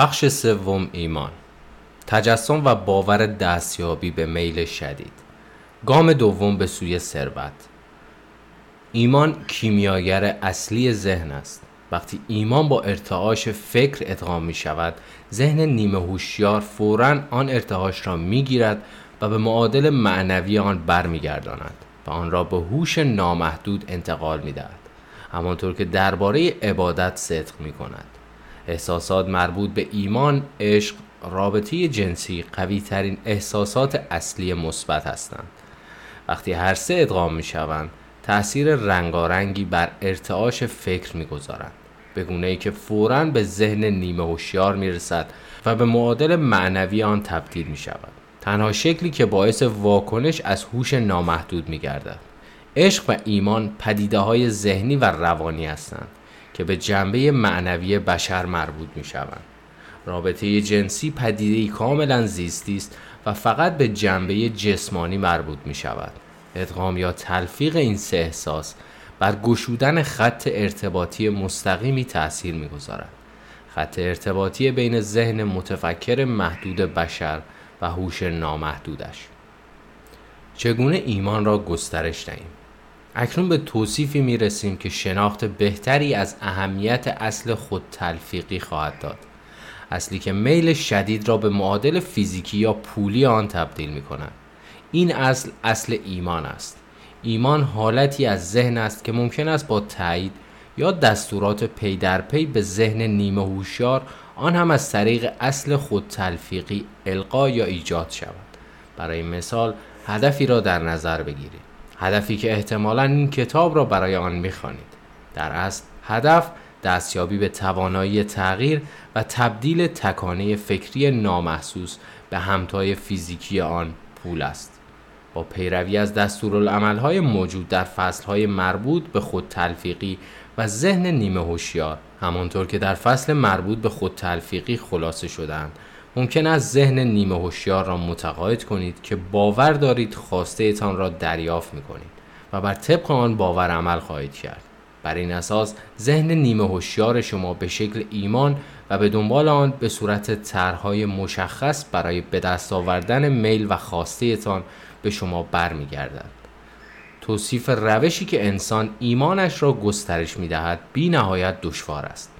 بخش سوم، ایمان، تجسم و باور دستیابی به میل شدید. گام دوم به سوی ثروت. ایمان کیمیاگر اصلی ذهن است. وقتی ایمان با ارتعاش فکر ادغام می شود، ذهن نیمه هوشیار فوراً آن ارتعاش را می گیرد و به معادل معنوی آن بر می گرداند و آن را به هوش نامحدود انتقال می دهد، همانطور که درباره عبادت صدق می کند. احساسات مربوط به ایمان، عشق، رابطه جنسی قوی ترین احساسات اصلی مثبت هستند. وقتی هر سه ادغام می شوند، تأثیر رنگارنگی بر ارتعاش فکر می‌گذارند، به گونه‌ای که فوراً به ذهن نیمه هوشیار می‌رسد و به معادل معنوی آن تبدیل می‌شود، تنها شکلی که باعث واکنش از هوش نامحدود می‌گردد. عشق و ایمان پدیده‌های ذهنی و روانی هستند که به جنبه معنوی بشر مربوط می‌شوند. رابطه جنسی پدیده‌ای کاملاً زیستی است و فقط به جنبه جسمانی مربوط می‌شود. ادغام یا تلفیق این سه احساس بر گشودن خط ارتباطی مستقیمی تأثیر می‌گذارد. خط ارتباطی بین ذهن متفکر محدود بشر و هوش نامحدودش. چگونه ایمان را گسترش دهیم؟ اکنون به توصیفی می‌رسیم که شناخت بهتری از اهمیت اصل خود تلفیقی خواهد داد. اصلی که میل شدید را به معادل فیزیکی یا پولی آن تبدیل می‌کند. این اصل ایمان است. ایمان حالتی از ذهن است که ممکن است با تایید یا دستورات پی در پی به ذهن نیمه هوشیار، آن هم از طریق اصل خودتلفیقی، القا یا ایجاد شود. برای مثال هدفی را در نظر بگیرید، هدفی که احتمالاً این کتاب را برای آن می‌خوانید. در اصل هدف دستیابی به توانایی تغییر و تبدیل تکانه فکری نامحسوس به همتای فیزیکی آن پول است. با پیروی از دستورالعمل‌های موجود در فصل‌های مربوط به خودتلفیقی و ذهن نیمه هوشیار، همانطور که در فصل مربوط به خودتلفیقی خلاصه شدند، ممکن است ذهن نیمه هوشیار را متقاعد کنید که باور دارید خواسته‌تان را دریافت می‌کنید و بر طبق آن باور عمل خواهید کرد. بر این اساس ذهن نیمه هوشیار شما به شکل ایمان و به دنبال آن به صورت طرح‌های مشخص برای به دست آوردن میل و خواسته‌تان به شما برمیگردد. توصیف روشی که انسان ایمانش را گسترش می‌دهد بی نهایت دشوار است.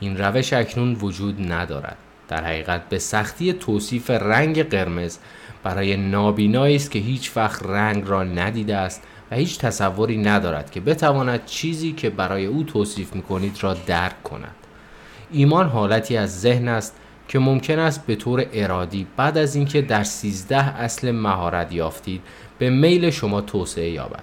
این روش اکنون وجود ندارد. در حقیقت به سختی توصیف رنگ قرمز برای نابینایی است که هیچ وقت رنگ را ندیده است و هیچ تصوری ندارد که بتواند چیزی که برای او توصیف می‌کنید را درک کند. ایمان حالتی از ذهن است که ممکن است به طور ارادی بعد از اینکه در 13 اصل مهارت یافتید به میل شما توسعه یابد.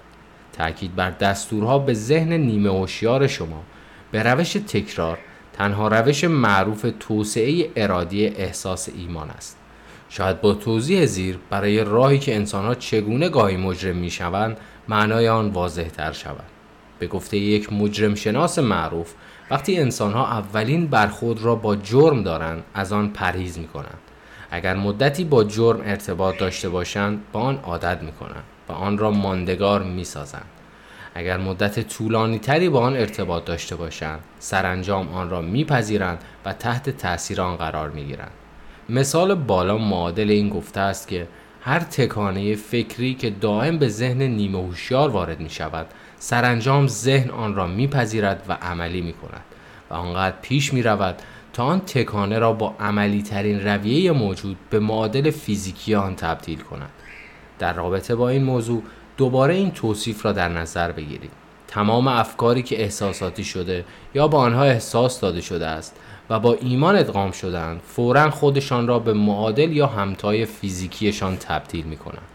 تأکید بر دستورها به ذهن نیمه هوشیار شما به روش تکرار تنها روش معروف توسعه ارادی احساس ایمان است. شاید با توضیح زیر برای راهی که انسان‌ها چگونه گاهی مجرم می‌شوند معنای آن واضح‌تر شود. به گفته یک مجرم شناس معروف، وقتی انسان‌ها اولین برخورد را با جرم دارند از آن پرهیز می‌کنند. اگر مدتی با جرم ارتباط داشته باشند با آن عادت می‌کنند و آن را ماندگار می‌سازند. اگر مدت طولانی‌تری با آن ارتباط داشته باشند سرانجام آن را می‌پذیرند و تحت تأثیر آن قرار می‌گیرند. مثال بالا معادل این گفته است که هر تکانه فکری که دائم به ذهن نیمه هوشیار وارد می شود سرانجام ذهن آن را می پذیرد و عملی می کند و آنقدر پیش می رود تا آن تکانه را با عملی ترین رویه موجود به معادل فیزیکی آن تبدیل کند. در رابطه با این موضوع دوباره این توصیف را در نظر بگیرید: تمام افکاری که احساساتی شده یا با آنها احساس داده شده است و با ایمان ادغام شدند فوراً خودشان را به معادل یا همتای فیزیکیشان تبدیل می‌کنند.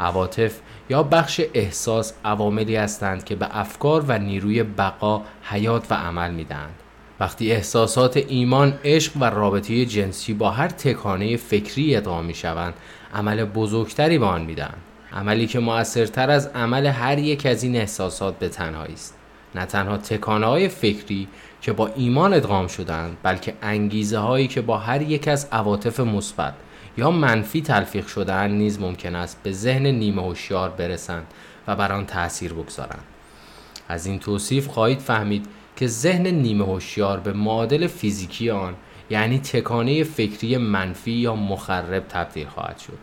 عواطف یا بخش احساس عواملی هستند که به افکار و نیروی بقا حیات و عمل می‌دهند. وقتی احساسات ایمان، عشق و رابطه جنسی با هر تکانه فکری ادغام می‌شوند، عمل بزرگتری به آن می‌دهند، عملی که مؤثرتر از عمل هر یک از این احساسات به تنهایی است. نه تنها تکانه‌های فکری که با ایمان ادغام شدند، بلکه انگیزه هایی که با هر یک از عواطف مثبت یا منفی تلفیق شده‌اند نیز ممکن است به ذهن نیمه هوشیار برسند و بر آن تأثیر بگذارند. از این توصیف خواهید فهمید که ذهن نیمه هوشیار به معادل فیزیکی آن یعنی تکانه فکری منفی یا مخرب تبدیل خواهد شد.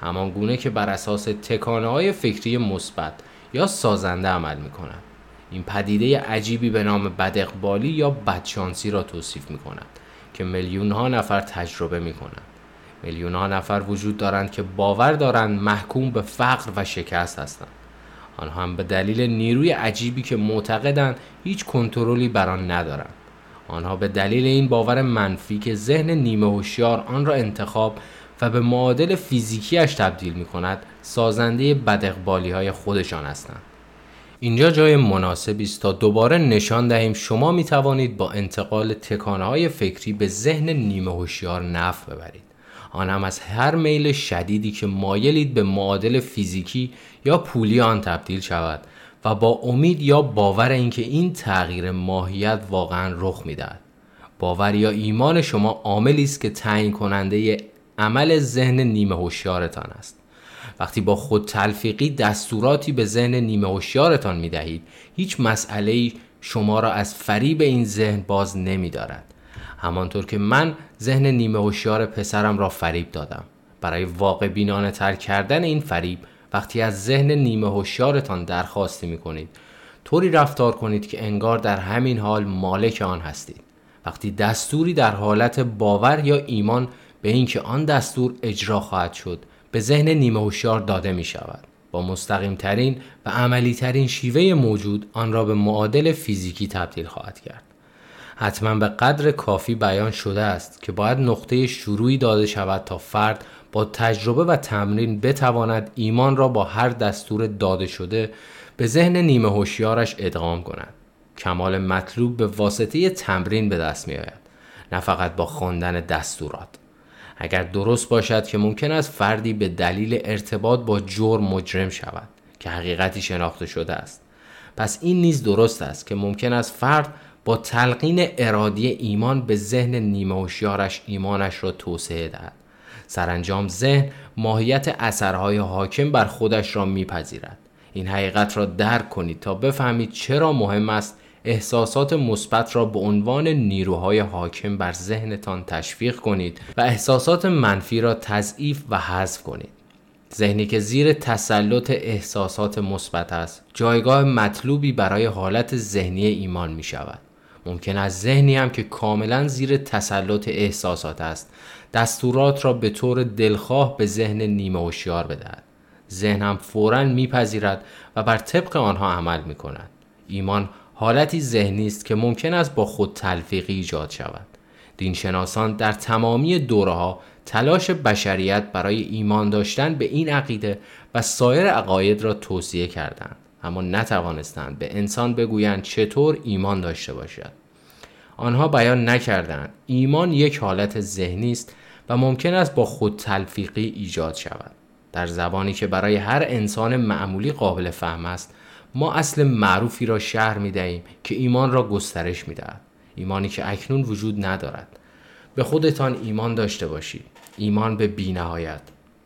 همان گونه که بر اساس تکانه‌های فکری مثبت یا سازنده عمل می‌کنند. این پدیده عجیبی به نام بداقبالی یا بدشانسی را توصیف می‌کند که میلیون‌ها نفر تجربه می‌کنند. میلیون‌ها نفر وجود دارند که باور دارند محکوم به فقر و شکست هستند. آنها هم به دلیل نیروی عجیبی که معتقدند هیچ کنترلی بر آن ندارند. آنها به دلیل این باور منفی که ذهن نیمه هوشیار آن را انتخاب و به معادل فیزیکیش تبدیل می‌کند، سازنده بداقبالی‌های خودشان هستند. اینجا جای مناسبی است تا دوباره نشان دهیم شما می‌توانید با انتقال تکانه‌های فکری به ذهن نیمه هوشیار نفع ببرید. آن هم از هر میل شدیدی که مایلید به معادل فیزیکی یا پولی آن تبدیل شود و با امید یا باور اینکه این تغییر ماهیت واقعاً رخ می‌دهد. باور یا ایمان شما عاملی است که تعیین کننده عمل ذهن نیمه هوشیارتان است. وقتی با خود تلفیقی دستوراتی به ذهن نیمه هوشیارتان می‌دهید، هیچ مسئله‌ای شما را از فریب این ذهن باز نمی‌دارد. همانطور که من ذهن نیمه هوشیار پسرم را فریب دادم. برای واقع بینانه تر کردن این فریب، وقتی از ذهن نیمه هوشیارتان درخواستی می‌کنید، طوری رفتار کنید که انگار در همین حال مالک آن هستید. وقتی دستوری در حالت باور یا ایمان به اینکه آن دستور اجرا خواهد شد، به ذهن نیمه هوشیار داده می شود. با مستقیم ترین و عملی ترین شیوه موجود آن را به معادل فیزیکی تبدیل خواهد کرد. حتما به قدر کافی بیان شده است که باید نقطه شروعی داده شود تا فرد با تجربه و تمرین بتواند ایمان را با هر دستور داده شده به ذهن نیمه هوشیارش ادغام کند. کمال مطلوب به واسطه تمرین به دست می آید، نه فقط با خواندن دستورات. اگر درست باشد که ممکن است فردی به دلیل ارتباط با جرم مجرم شود که حقیقتی شناخته شده است، پس این نیز درست است که ممکن است فرد با تلقین ارادی ایمان به ذهن نیمه هوشیارش ایمانش را توسعه دهد. سرانجام ذهن ماهیت اثرهای حاکم بر خودش را میپذیرد. این حقیقت را درک کنید تا بفهمید چرا مهم است احساسات مثبت را به عنوان نیروهای حاکم بر ذهنتان تشویق کنید و احساسات منفی را تضعیف و حذف کنید. ذهنی که زیر تسلط احساسات مثبت است، جایگاه مطلوبی برای حالت ذهنی ایمان می شود. ممکن است ذهنی هم که کاملا زیر تسلط احساسات است، دستورات را به طور دلخواه به ذهن نیمه هوشیار بدهد. ذهن هم فوراً میپذیرد و بر طبق آنها عمل می کند. ایمان حالتی ذهنی است که ممکن است با خود تلفیقی ایجاد شود. دینشناسان در تمامی دوره‌ها تلاش بشریت برای ایمان داشتن به این عقیده و سایر عقاید را توصیه کردند، اما نتوانستند به انسان بگویند چطور ایمان داشته باشد. آنها بیان نکردند ایمان یک حالت ذهنی است و ممکن است با خود تلفیقی ایجاد شود. در زبانی که برای هر انسان معمولی قابل فهم است، ما اصل معروفی را شرح می‌دهیم که ایمان را گسترش می‌دهد، ایمانی که اکنون وجود ندارد. به خودتان ایمان داشته باشید، ایمان به بی‌نهایت.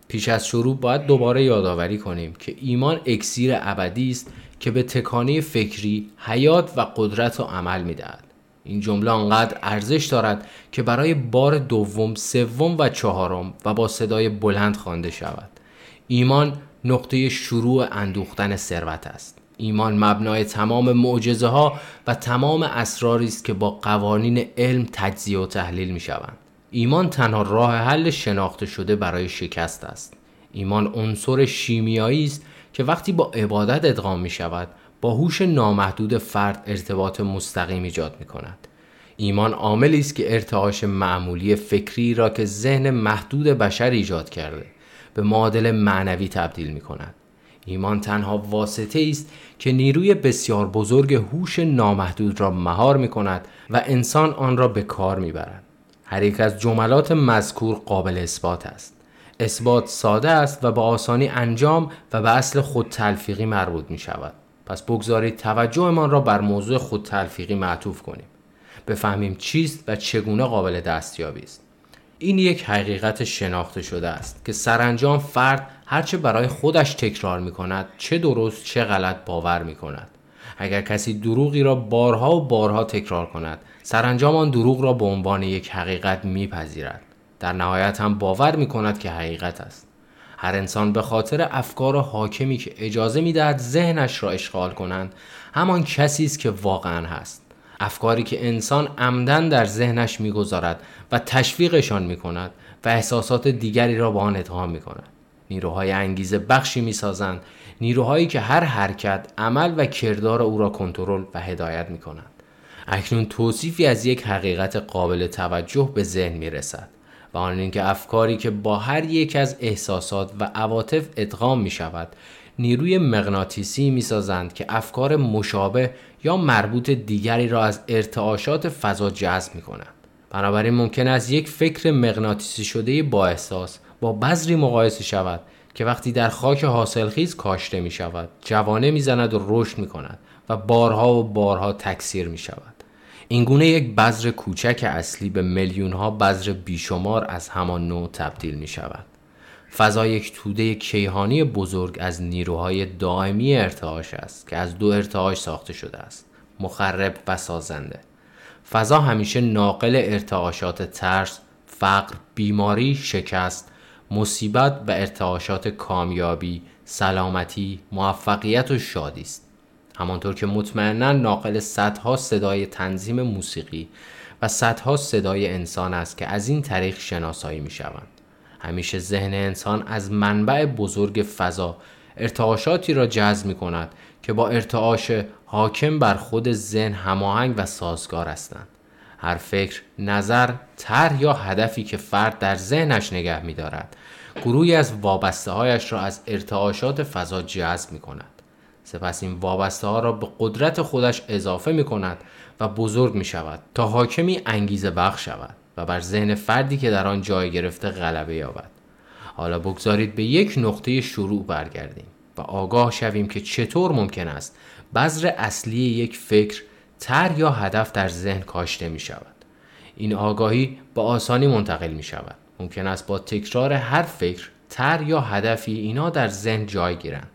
پیش از شروع باید دوباره یادآوری کنیم که ایمان اکسیر ابدی است که به تکانه فکری حیات و قدرت و عمل می‌دهد. این جمله آنقدر ارزش دارد که برای بار دوم، سوم و چهارم و با صدای بلند خوانده شود. ایمان نقطه شروع اندوختن ثروت است. ایمان مبنای تمام معجزه ها و تمام اسراری است که با قوانین علم تجزیه و تحلیل می شوند. ایمان تنها راه حل شناخته شده برای شکست است. ایمان عنصر شیمیایی است که وقتی با عبادت ادغام می شود، با هوش نامحدود فرد ارتباط مستقیم ایجاد می کند. ایمان عاملی است که ارتعاش معمولی فکری را که ذهن محدود بشر ایجاد کرده، به معادل معنوی تبدیل می کند. ایمان تنها واسطه است که نیروی بسیار بزرگ هوش نامحدود را مهار می کند و انسان آن را به کار می برد. هر یک از جملات مذکور قابل اثبات است. اثبات ساده است و با آسانی انجام و به اصل خود تلفیقی مربوط می شود. پس بگذارید توجهمان را بر موضوع خود تلفیقی معطوف کنیم. بفهمیم چیست و چگونه قابل دستیابی است. این یک حقیقت شناخته شده است که سرانجام فرد هرچه برای خودش تکرار می کند، چه درست چه غلط باور می کند. اگر کسی دروغی را بارها و بارها تکرار کند، سرانجام آن دروغ را به عنوان یک حقیقت میپذیرد. در نهایت هم باور میکند که حقیقت است. هر انسان به خاطر افکار حاکمی که اجازه میدهد ذهنش را اشغال کنند، همان کسی است که واقعا هست. افکاری که انسان عمدن در ذهنش میگذارد و تشویقشان میکند و احساسات دیگری را با آن ادغام میکند. نیروهای انگیزه بخشی میسازند، نیروهایی که هر حرکت، عمل و کردار او را کنترل و هدایت میکنند. اکنون توصیفی از یک حقیقت قابل توجه به ذهن میرسد و آن اینکه افکاری که با هر یک از احساسات و عواطف ادغام میشود، نیروی مغناطیسی میسازند که افکار مشابه یا مربوط دیگری را از ارتعاشات فضا جذب میکنند. بنابراین ممکن است یک فکر مغناطیسی شده با احساس با بذری مقایسه شود که وقتی در خاک حاصلخیز کاشته می شود، جوانه می زند و رشد می کند و بارها تکثیر می شود. این گونه یک بذر کوچک اصلی به میلیون ها بذر بیشمار از همان نوع تبدیل می شود. فضا یک توده کیهانی بزرگ از نیروهای دائمی ارتعاش است که از دو ارتعاش ساخته شده است: مخرب و سازنده. فضا همیشه ناقل ارتعاشات ترس، فقر، بیماری، شکست، مصیبت و ارتعاشات کامیابی، سلامتی، موفقیت و شادی است. همانطور که مطمئناً ناقل صدها صدای تنظیم موسیقی و صدها صدای انسان است که از این طریق شناسایی می شوند. همیشه ذهن انسان از منبع بزرگ فضا ارتعاشاتی را جذب می کند که با ارتعاش حاکم بر خود ذهن هماهنگ و سازگار هستند. هر فکر، نظر، طرح یا هدفی که فرد در ذهنش نگه می دارد، گروهی از وابسته هایش را از ارتعاشات فضا جذب می کند. سپس این وابسته ها را به قدرت خودش اضافه می کند و بزرگ می شود تا حاکمی انگیزه بخش شود و بر ذهن فردی که در آن جای گرفته غلبه یابد. حالا بگذارید به یک نقطه شروع برگردیم و آگاه شویم که چطور ممکن است بذر اصلی یک فکر، طرح یا هدف در ذهن کاشته می شود. این آگاهی با آسانی منتقل می شود. ممکن است با تکرار هر فکر، طرح یا هدفی اینا در ذهن جای گیرند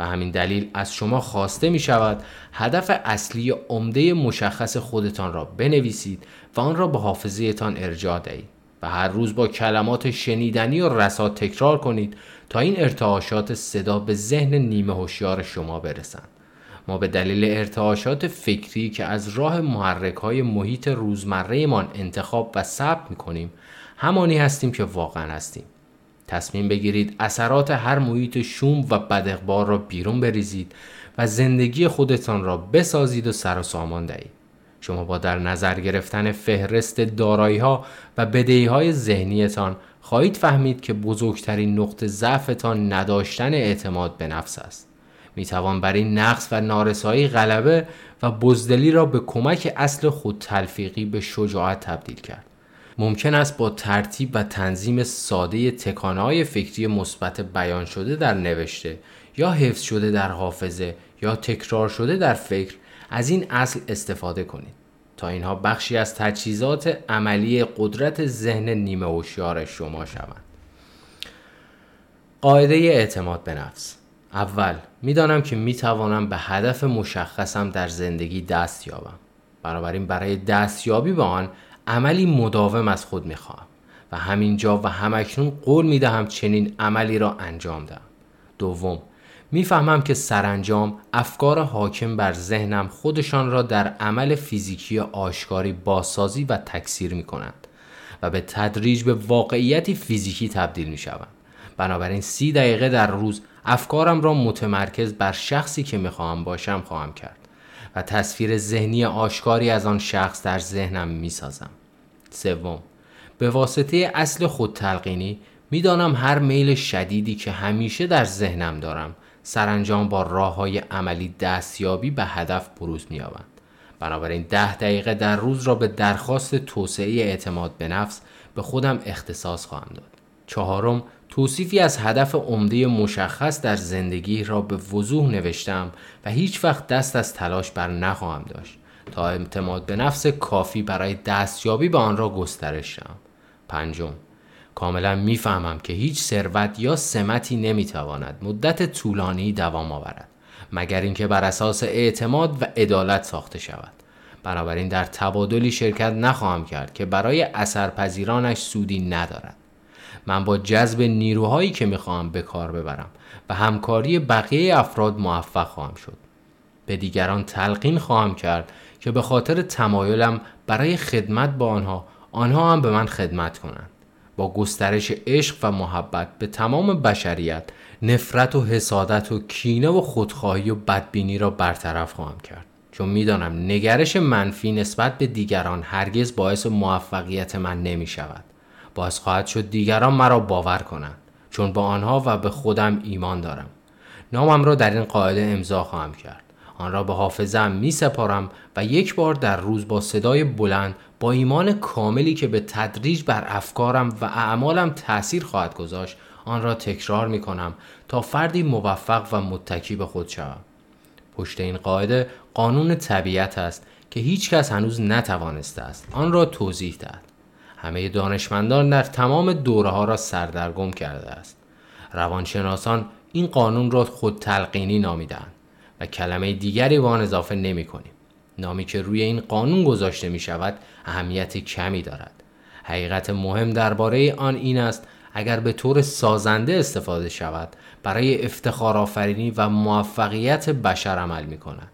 و همین دلیل از شما خواسته می شود هدف اصلی عمده مشخص خودتان را بنویسید و آن را به حافظه‌تان ارجاع دهید و هر روز با کلمات شنیدنی و رسا تکرار کنید تا این ارتعاشات صدا به ذهن نیمه هوشیار شما برسند. ما به دلیل ارتعاشات فکری که از راه محرک‌های محیط روزمره‌مان انتخاب و ثبت می‌کنیم، همانی هستیم که واقعاً هستیم. تصمیم بگیرید اثرات هر محیط شوم و بداخبار را بیرون بریزید و زندگی خودتان را بسازید و سر و سامان دهید. شما با در نظر گرفتن فهرست دارایی‌ها و بدهی‌های ذهنیتان خواهید فهمید که بزرگترین نقطه ضعفتان نداشتن اعتماد به نفس است. میتوان برای نقص و نارسایی غلبه و بزدلی را به کمک اصل خودتلفیقی به شجاعت تبدیل کرد. ممکن است با ترتیب و تنظیم ساده تکانه‌های فکری مثبت بیان شده در نوشته یا حفظ شده در حافظه یا تکرار شده در فکر از این اصل استفاده کنید تا اینها بخشی از تجهیزات عملی قدرت ذهن نیمه هوشیار شما شوند. قاعده اعتماد به نفس. اول، میدانم که میتوانم به هدف مشخصم در زندگی دست یابم. بنابراین برای دستیابی به آن عملی مداوم از خود میخواهم و همینجا و همکنون قول میدهم چنین عملی را انجام دهم. دوم، میفهمم که سرانجام افکار حاکم بر ذهنم خودشان را در عمل فیزیکی آشکاری بازسازی و تکثیر میکنند و به تدریج به واقعیتی فیزیکی تبدیل میشوند. بنابراین 30 دقیقه در روز افکارم را متمرکز بر شخصی که میخواهم باشم خواهم کرد و تصویر ذهنی آشکاری از آن شخص در ذهنم میسازم. سوم، به واسطه اصل خودتلقینی میدانم هر میل شدیدی که همیشه در ذهنم دارم سرانجام با راههای عملی دستیابی به هدف بروز می‌یابد. بنابراین 10 دقیقه در روز را به درخواست توسعه اعتماد به نفس به خودم اختصاص خواهم داد. چهارم، توصیفی از هدف عمده مشخص در زندگی را به وضوح نوشتم و هیچ وقت دست از تلاش بر نخواهم داشت تا اعتماد به نفس کافی برای دستیابی به آن را گسترش دهم. پنجم، کاملا میفهمم که هیچ ثروت یا سمتی نمیتواند مدت طولانی دوام آورد مگر اینکه بر اساس اعتماد و عدالت ساخته شود. بنابراین در تبادلی شرکت نخواهم کرد که برای اثرپذیرانش سودی ندارد. من با جذب نیروهایی که میخواهم به کار ببرم و همکاری بقیه افراد موفق خواهم شد. به دیگران تلقین خواهم کرد که به خاطر تمایلم برای خدمت با آنها هم به من خدمت کنند. با گسترش عشق و محبت به تمام بشریت، نفرت و حسادت و کینه و خودخواهی و بدبینی را برطرف خواهم کرد. چون میدانم نگرش منفی نسبت به دیگران هرگز باعث موفقیت من نمی شود. باعث خواهد شد دیگران مرا باور کنند، چون با آنها و به خودم ایمان دارم. نامم را در این قاعده امضا خواهم کرد. آن را به حافظه‌ام می سپارم و یک بار در روز با صدای بلند با ایمان کاملی که به تدریج بر افکارم و اعمالم تأثیر خواهد گذاشت آن را تکرار می کنم تا فردی موفق و متکی به خود شوم. پشت این قاعده قانون طبیعت است که هیچ کس هنوز نتوانسته است آن را توضیح دهد. همه دانشمندان در تمام دوره ها را سردرگم کرده است. روانشناسان این قانون را خود تلقینی نامیدند و کلمه دیگری به آن اضافه نمی کنیم. نامی که روی این قانون گذاشته می شود اهمیت کمی دارد. حقیقت مهم درباره آن این است اگر به طور سازنده استفاده شود برای افتخار آفرینی و موفقیت بشر عمل می کند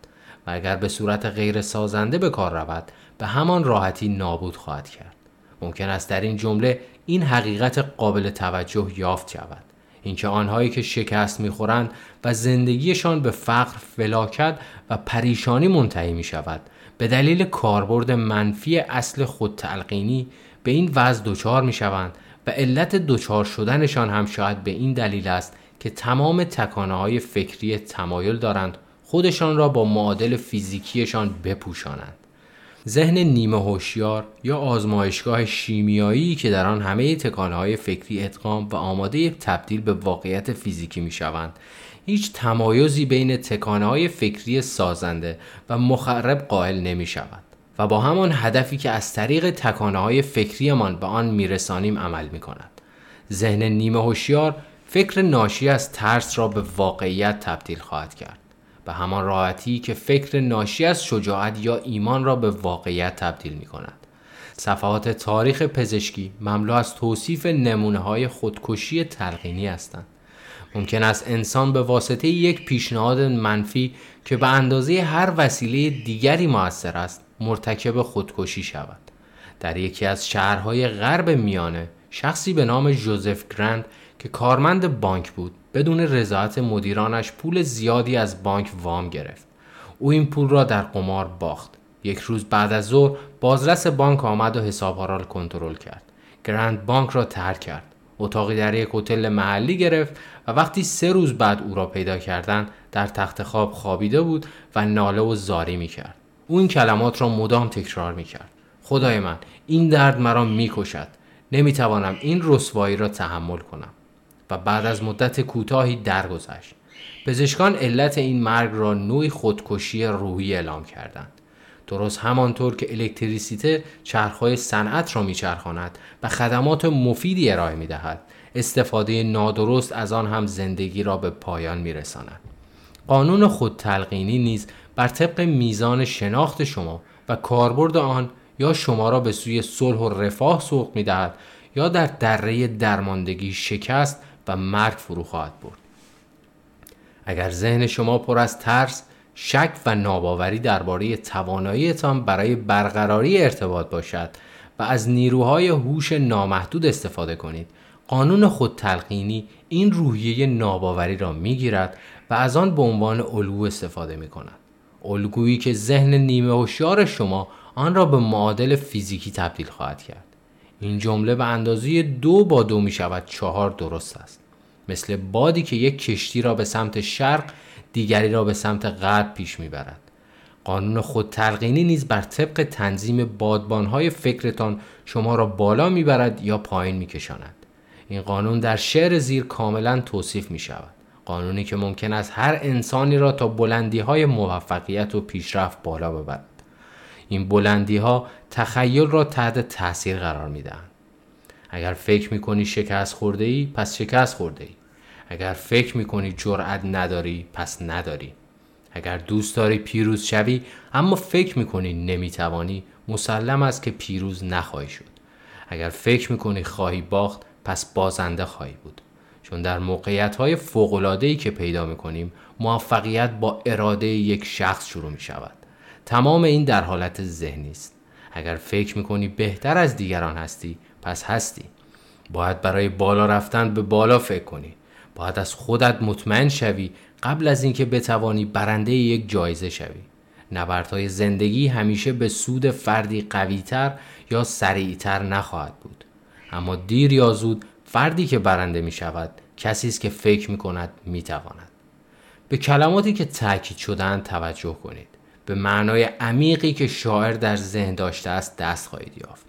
و اگر به صورت غیر سازنده به کار رود به همان راحتی نابود خواهد کرد. ممکن است در این جمله این حقیقت قابل توجه یافت شود. اینکه آنهایی که شکست می‌خورند و زندگیشان به فقر، فلاکت و پریشانی منتهی می‌شود، به دلیل کاربرد منفی اصل خودتلقینی به این وضع دچار می‌شوند و علت دچار شدنشان هم شاید به این دلیل است که تمام تکانه‌های فکری تمایل دارند خودشان را با معادل فیزیکیشان بپوشانند. ذهن نیمه هوشیار یا آزمایشگاه شیمیایی که در آن همه تکانه‌های فکری ادغام و آماده تبدیل به واقعیت فیزیکی می‌شوند، هیچ تمایزی بین تکانه‌های فکری سازنده و مخرب قائل نمی‌شود و با همان هدفی که از طریق تکانه‌های فکریمان به آن می‌رسانیم عمل می‌کند. ذهن نیمه هوشیار فکر ناشی از ترس را به واقعیت تبدیل خواهد کرد. به همان راحتی که فکر ناشی از شجاعت یا ایمان را به واقعیت تبدیل می کند. صفحات تاریخ پزشکی مملو از توصیف نمونه‌های خودکشی تلقینی هستند. ممکن است انسان به واسطه یک پیشنهاد منفی که به اندازه هر وسیله دیگری مؤثر است، مرتکب خودکشی شود. در یکی از شهرهای غرب میانه، شخصی به نام جوزف گرند که کارمند بانک بود، بدون رضایت مدیرانش پول زیادی از بانک وام گرفت. او این پول را در قمار باخت. یک روز بعد از ظهر بازرس بانک آمد و حسابها را کنترل کرد. گرند بانک را ترک کرد. اتاقی در یک هتل محلی گرفت و وقتی 3 روز بعد او را پیدا کردند، در تخت خواب خوابیده بود و ناله و زاری می‌کرد. او این کلمات را مدام تکرار می‌کرد: خدای من، این درد مرا می‌کشد. نمی‌توانم این رسوایی را تحمل کنم. و بعد از مدت کوتاهی درگذشت. پزشکان علت این مرگ را نوعی خودکشی روحی اعلام کردند. درست همانطور که الکتریسیته چرخهای صنعت را میچرخاند و خدمات مفیدی ارائه میدهد، استفاده نادرست از آن هم زندگی را به پایان میرساند. قانون خودتلقینی نیز بر طبق میزان شناخت شما و کاربرد آن، یا شما را به سوی صلح و رفاه سوق میدهد یا در دره درماندگی، شکست و مرگ فرو خواهد برد. اگر ذهن شما پر از ترس، شک و ناباوری درباره توانایی‌تان برای برقراری ارتباط باشد و از نیروهای هوش نامحدود استفاده کنید، قانون خودتلقینی این روحیه ناباوری را می‌گیرد و از آن به عنوان الگو استفاده می‌کند. الگویی که ذهن نیمه هوشیار شما آن را به معادل فیزیکی تبدیل خواهد کرد. این جمله به اندازه 2x2 می شود 4 درست است. مثل بادی که یک کشتی را به سمت شرق، دیگری را به سمت غرب پیش می برد. قانون خودتلقینی نیز بر طبق تنظیم بادبانهای فکرتان شما را بالا می برد یا پایین می کشاند. این قانون در شعر زیر کاملا توصیف می شود. قانونی که ممکن است هر انسانی را تا بلندی‌های موفقیت و پیشرفت بالا ببرد. این بلندی‌ها تخیل را تحت تاثیر قرار می‌دهند. اگر فکر می‌کنی شکست خورده‌ای، پس شکست خورده‌ای. اگر فکر می‌کنی جرأت نداری، پس نداری. اگر دوست داری پیروز شوی اما فکر میکنی نمیتوانی، مسلم است که پیروز نخواهی شد. اگر فکر میکنی خواهی باخت، پس بازنده خواهی بود. چون در موقعیت‌های فوق‌العاده‌ای که پیدا می‌کنیم، موفقیت با اراده یک شخص شروع می‌شود. تمام این در حالت ذهنی است. اگر فکر می‌کنی بهتر از دیگران هستی، پس هستی. باید برای بالا رفتن به بالا فکر کنی. باید از خودت مطمئن شوی قبل از اینکه بتوانی برنده یک جایزه شوی. نبردهای زندگی همیشه به سود فردی قوی‌تر یا سریع‌تر نخواهد بود. اما دیر یا زود فردی که برنده می شود کسی است که فکر می کند می تواند. به کلماتی که تاکید شدند توجه کنید. به معنای عمیقی که شاعر در ذهن داشته است دست خواهید یافت.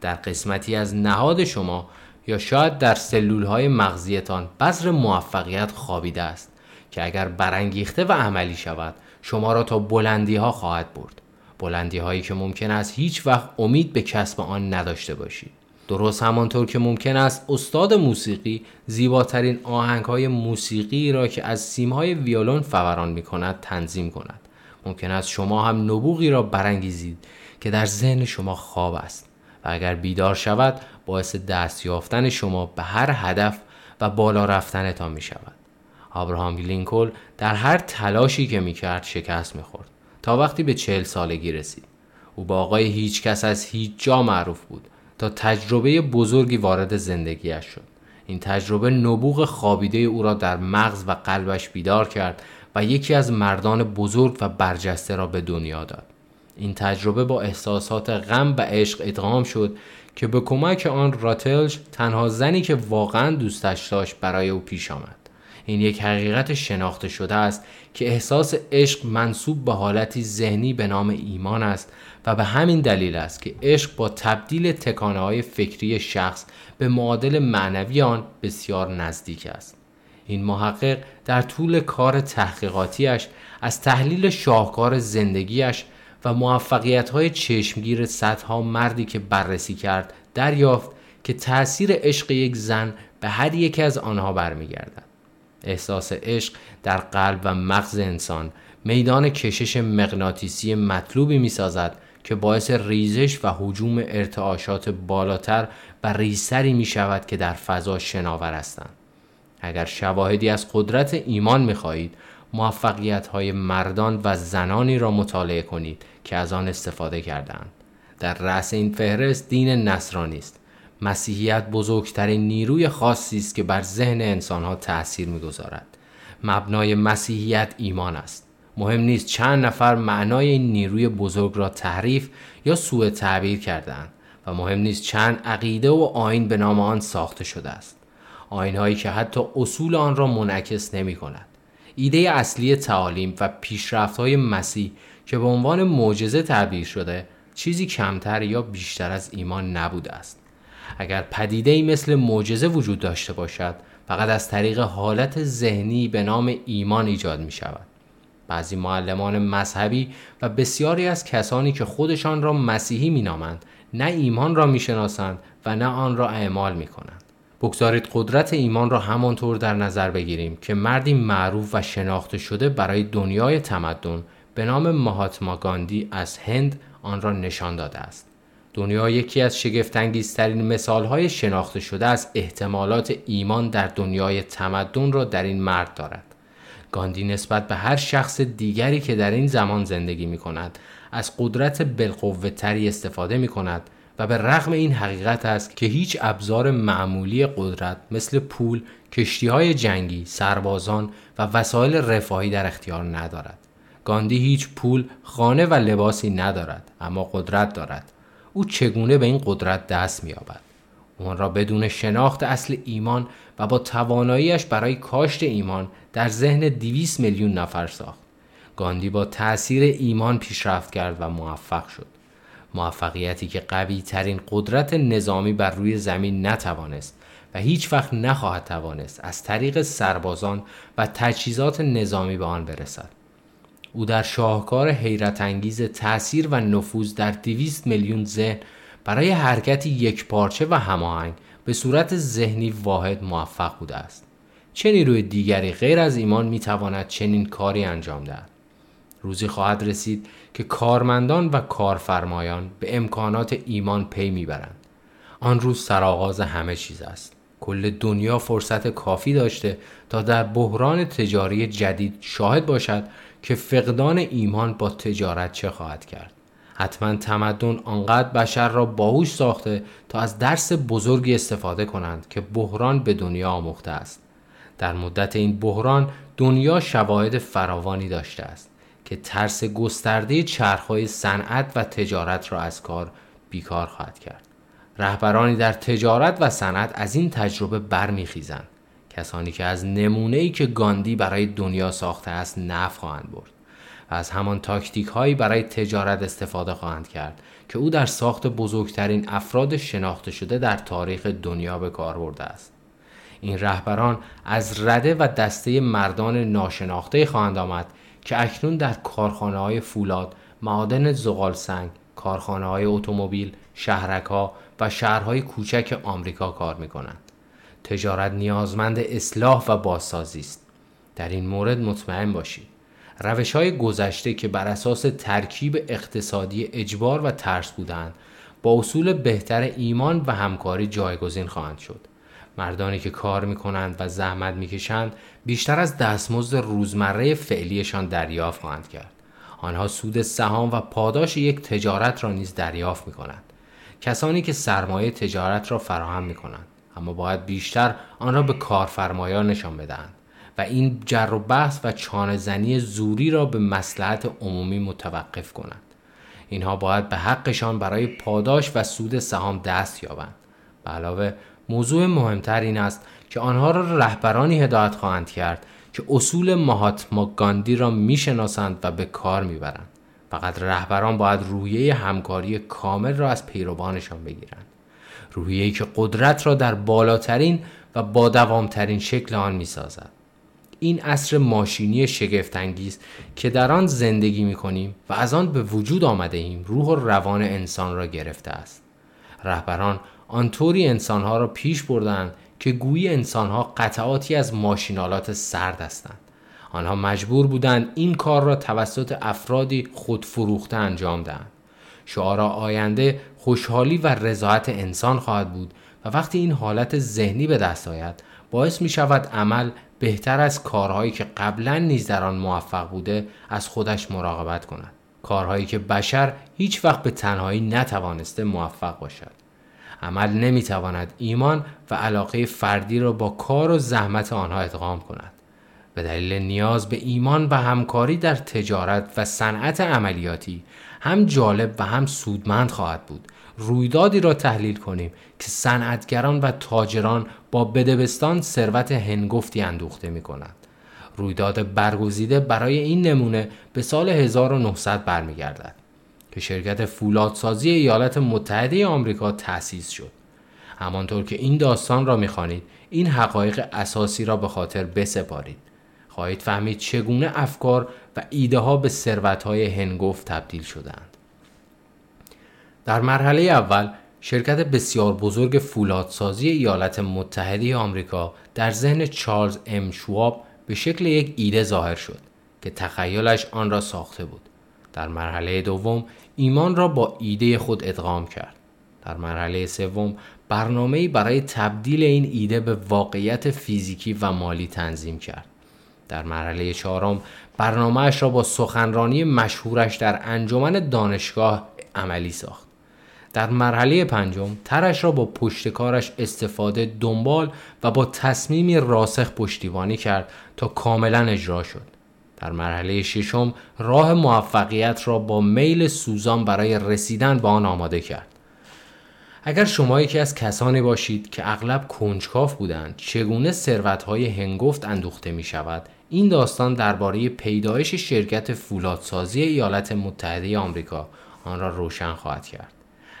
در قسمتی از نهاد شما یا شاید در سلولهای مغزیتان بذر موفقیت خوابیده است که اگر برانگیخته و عملی شود شما را تا بلندی ها خواهد برد. بلندی هایی که ممکن است هیچ وقت امید به کسب آن نداشته باشید. درست همانطور که ممکن است استاد موسیقی زیباترین آهنگ‌های موسیقی را که از سیم‌های ویولون فوران می‌کند تنظیم کند، ممکن است شما هم نبوغی را برانگیزید که در ذهن شما خواب است و اگر بیدار شود باعث دست یافتن شما به هر هدف و بالا رفتنتان می‌شود. ابراهام لینکلن در هر تلاشی که می‌کرد شکست می‌خورد تا وقتی به 40 سالگی رسید. او با آقای هیچ کس از هیچ جا معروف بود تا تجربه بزرگی وارد زندگیش شد. این تجربه نبوغ خوابیده او را در مغز و قلبش بیدار کرد و یکی از مردان بزرگ و برجسته را به دنیا داد. این تجربه با احساسات غم و عشق ادغام شد که به کمک آن راتلج، تنها زنی که واقعا دوستش داشت، برای او پیش آمد. این یک حقیقت شناخته شده است که احساس عشق منسوب به حالتی ذهنی به نام ایمان است و به همین دلیل است که عشق با تبدیل تکانه‌های فکری شخص به معادل معنوی آن بسیار نزدیک است. این محقق در طول کار تحقیقاتیش از تحلیل شاهکار زندگیش و موفقیت‌های چشمگیر صدها مردی که بررسی کرد دریافت که تأثیر عشق یک زن به هر یکی از آنها برمیگردد. احساس عشق در قلب و مغز انسان میدان کشش مغناطیسی مطلوبی می‌سازد که باعث ریزش و هجوم ارتعاشات بالاتر و ریزتری می‌شود که در فضا شناور هستند. اگر شواهدی از قدرت ایمان می‌خواهید، موفقیت‌های مردان و زنانی را مطالعه کنید که از آن استفاده کردند. در رأس این فهرست دین نصرانی است. مسیحیت بزرگترین نیروی خاصی است که بر ذهن انسان‌ها تأثیر می‌گذارد. مبنای مسیحیت ایمان است. مهم نیست چند نفر معنای این نیروی بزرگ را تحریف یا سوء تعبیر کردند و مهم نیست چند عقیده و آیین به نام آن ساخته شده است. آیین‌هایی که حتی اصول آن را منعکس نمی‌کند. ایده اصلی تعالیم و پیشرفت‌های مسیح که به عنوان معجزه تعبیر شده، چیزی کمتر یا بیشتر از ایمان نبوده است. اگر پدیده‌ای مثل معجزه وجود داشته باشد، فقط از طریق حالت ذهنی به نام ایمان ایجاد می شود. بعضی معلمان مذهبی و بسیاری از کسانی که خودشان را مسیحی می نامند، نه ایمان را می شناسند و نه آن را اعمال می کنند. بگذارید قدرت ایمان را همانطور در نظر بگیریم که مردی معروف و شناخته شده برای دنیای تمدن به نام ماهاتما گاندی از هند آن را نشان داده است. دنیا یکی از شگفت‌انگیزترین مثال‌های شناخته شده از احتمالات ایمان در دنیای تمدن را در این مرد دارد. گاندی نسبت به هر شخص دیگری که در این زمان زندگی می‌کند، از قدرت بالقوه‌تری استفاده می‌کند و به رغم این حقیقت است که هیچ ابزار معمولی قدرت مثل پول، کشتی‌های جنگی، سربازان و وسایل رفاهی در اختیار ندارد. گاندی هیچ پول، خانه و لباسی ندارد، اما قدرت دارد. او چگونه به این قدرت دست می‌یابد؟ اون را بدون شناخت اصل ایمان و با تواناییش برای کاشت ایمان در ذهن 200 میلیون نفر ساخت. گاندی با تأثیر ایمان پیشرفت کرد و موفق شد. موفقیتی که قوی ترین قدرت نظامی بر روی زمین نتوانست و هیچ وقت نخواهد توانست از طریق سربازان و تجهیزات نظامی به آن برسد. او در شاهکار حیرت انگیز تأثیر و نفوذ در 200 میلیون ذهن برای حرکتی یکپارچه و هماهنگ به صورت ذهنی واحد موفق بوده است. چه نیروی دیگری غیر از ایمان میتواند چنین کاری انجام دهد؟ روزی خواهد رسید که کارمندان و کارفرمایان به امکانات ایمان پی میبرند. آن روز سرآغاز همه چیز است. کل دنیا فرصت کافی داشته تا در بحران تجاری جدید شاهد باشد که فقدان ایمان با تجارت چه خواهد کرد. حتما تمدن آنقدر بشر را باهوش ساخته تا از درس بزرگی استفاده کنند که بحران به دنیا آموخته است. در مدت این بحران دنیا شواهد فراوانی داشته است که ترس گسترده چرخهای صنعت و تجارت را از کار بیکار خواهد کرد. رهبرانی در تجارت و صنعت از این تجربه برمیخیزند. کسانی که از نمونه‌ای که گاندی برای دنیا ساخته است نفع خواهند برد و از همان تاکتیک هایی برای تجارت استفاده خواهند کرد که او در ساخت بزرگترین افراد شناخته شده در تاریخ دنیا به کار برده است. این رهبران از رده و دسته مردان ناشناخته خواهند آمد که اکنون در کارخانه‌های فولاد، معادن زغالسنگ، کارخانه‌های اتومبیل، شهرک‌ها و شهرهای کوچک آمریکا کار می‌کنند. تجارت نیازمند اصلاح و بازسازی است. در این مورد مطمئن باشید. روش‌های گذشته که بر اساس ترکیب اقتصادی اجبار و ترس بودند، با اصول بهتر ایمان و همکاری جایگزین خواهند شد. مردانی که کار می‌کنند و زحمت می‌کشند، بیشتر از دستمزد روزمره فعلیشان دریافت خواهند کرد. آنها سود سهام و پاداش یک تجارت را نیز دریافت می‌کنند. کسانی که سرمایه تجارت را فراهم می‌کنند، اما باید بیشتر آن را به کارفرمایان نشان بدهند و این جر و بحث و چانه‌زنی زوری را به مصلحت عمومی متوقف کنند. اینها باید به حقشان برای پاداش و سود سهام دست یابند. به علاوه موضوع مهمتر این است که آنها را رهبرانی هدایت خواهند کرد که اصول ماهاتما گاندی را میشناسند و به کار میبرند. فقط رهبران باید روحیه همکاری کامل را از پیروانشان بگیرند. روحیه‌ای که قدرت را در بالاترین و با دوامترین شکل آن میسازد. این عصر ماشینی شگفت‌انگیز که در آن زندگی می‌کنیم و از آن به وجود آمده ایم، روح و روان انسان را گرفته است. رهبران آنطوری انسانها را پیش بردند که گویی انسانها قطعاتی از ماشینالات سرد هستند. آنها مجبور بودند این کار را توسط افرادی خودفروخته انجام دهند. شعار آینده خوشحالی و رضایت انسان خواهد بود و وقتی این حالت ذهنی به دست آید، باعث می شود عمل بهتر از کارهایی که قبلا نیز در آن موفق بوده از خودش مراقبت کند. کارهایی که بشر هیچ وقت به تنهایی نتوانسته موفق باشد. عمل نمیتواند ایمان و علاقه فردی را با کار و زحمت آنها ادغام کند. به دلیل نیاز به ایمان و همکاری در تجارت و صنعت عملیاتی هم جالب و هم سودمند خواهد بود رویدادی را تحلیل کنیم که صنعتگران و تاجران با بدبستان ثروت هنگفتی اندوخته می کنند. رویداد برگزیده برای این نمونه به سال 1900 برمیگردد که شرکت فولادسازی ایالات متحده آمریکا تأسیس شد. همانطور که این داستان را می‌خوانید، این حقایق اساسی را به خاطر بسپارید. خواهید فهمید چگونه افکار و ایده ها به ثروت‌های هنگفت تبدیل شدند. در مرحله اول، شرکت بسیار بزرگ فولادسازی ایالات متحده آمریکا در ذهن چارلز ام شواب به شکل یک ایده ظاهر شد که تخیلش آن را ساخته بود. در مرحله دوم، ایمان را با ایده خود ادغام کرد. در مرحله سوم، برنامه‌ای برای تبدیل این ایده به واقعیت فیزیکی و مالی تنظیم کرد. در مرحله چهارم، برنامه‌اش را با سخنرانی مشهورش در انجمن دانشگاه عملی ساخت. در مرحله پنجم، طرحش را با پشتکارش استفاده دنبال و با تصمیمی راسخ پشتیبانی کرد تا کاملا اجرا شد. در مرحله ششم، راه موفقیت را با میل سوزان برای رسیدن به آن آماده کرد. اگر شما یکی از کسانی باشید که اغلب کنجکاو بودند چگونه ثروت‌های هنگفت اندوخته می شود، این داستان درباره پیدایش شرکت فولادسازی ایالات متحده آمریکا آن را روشن خواهد کرد.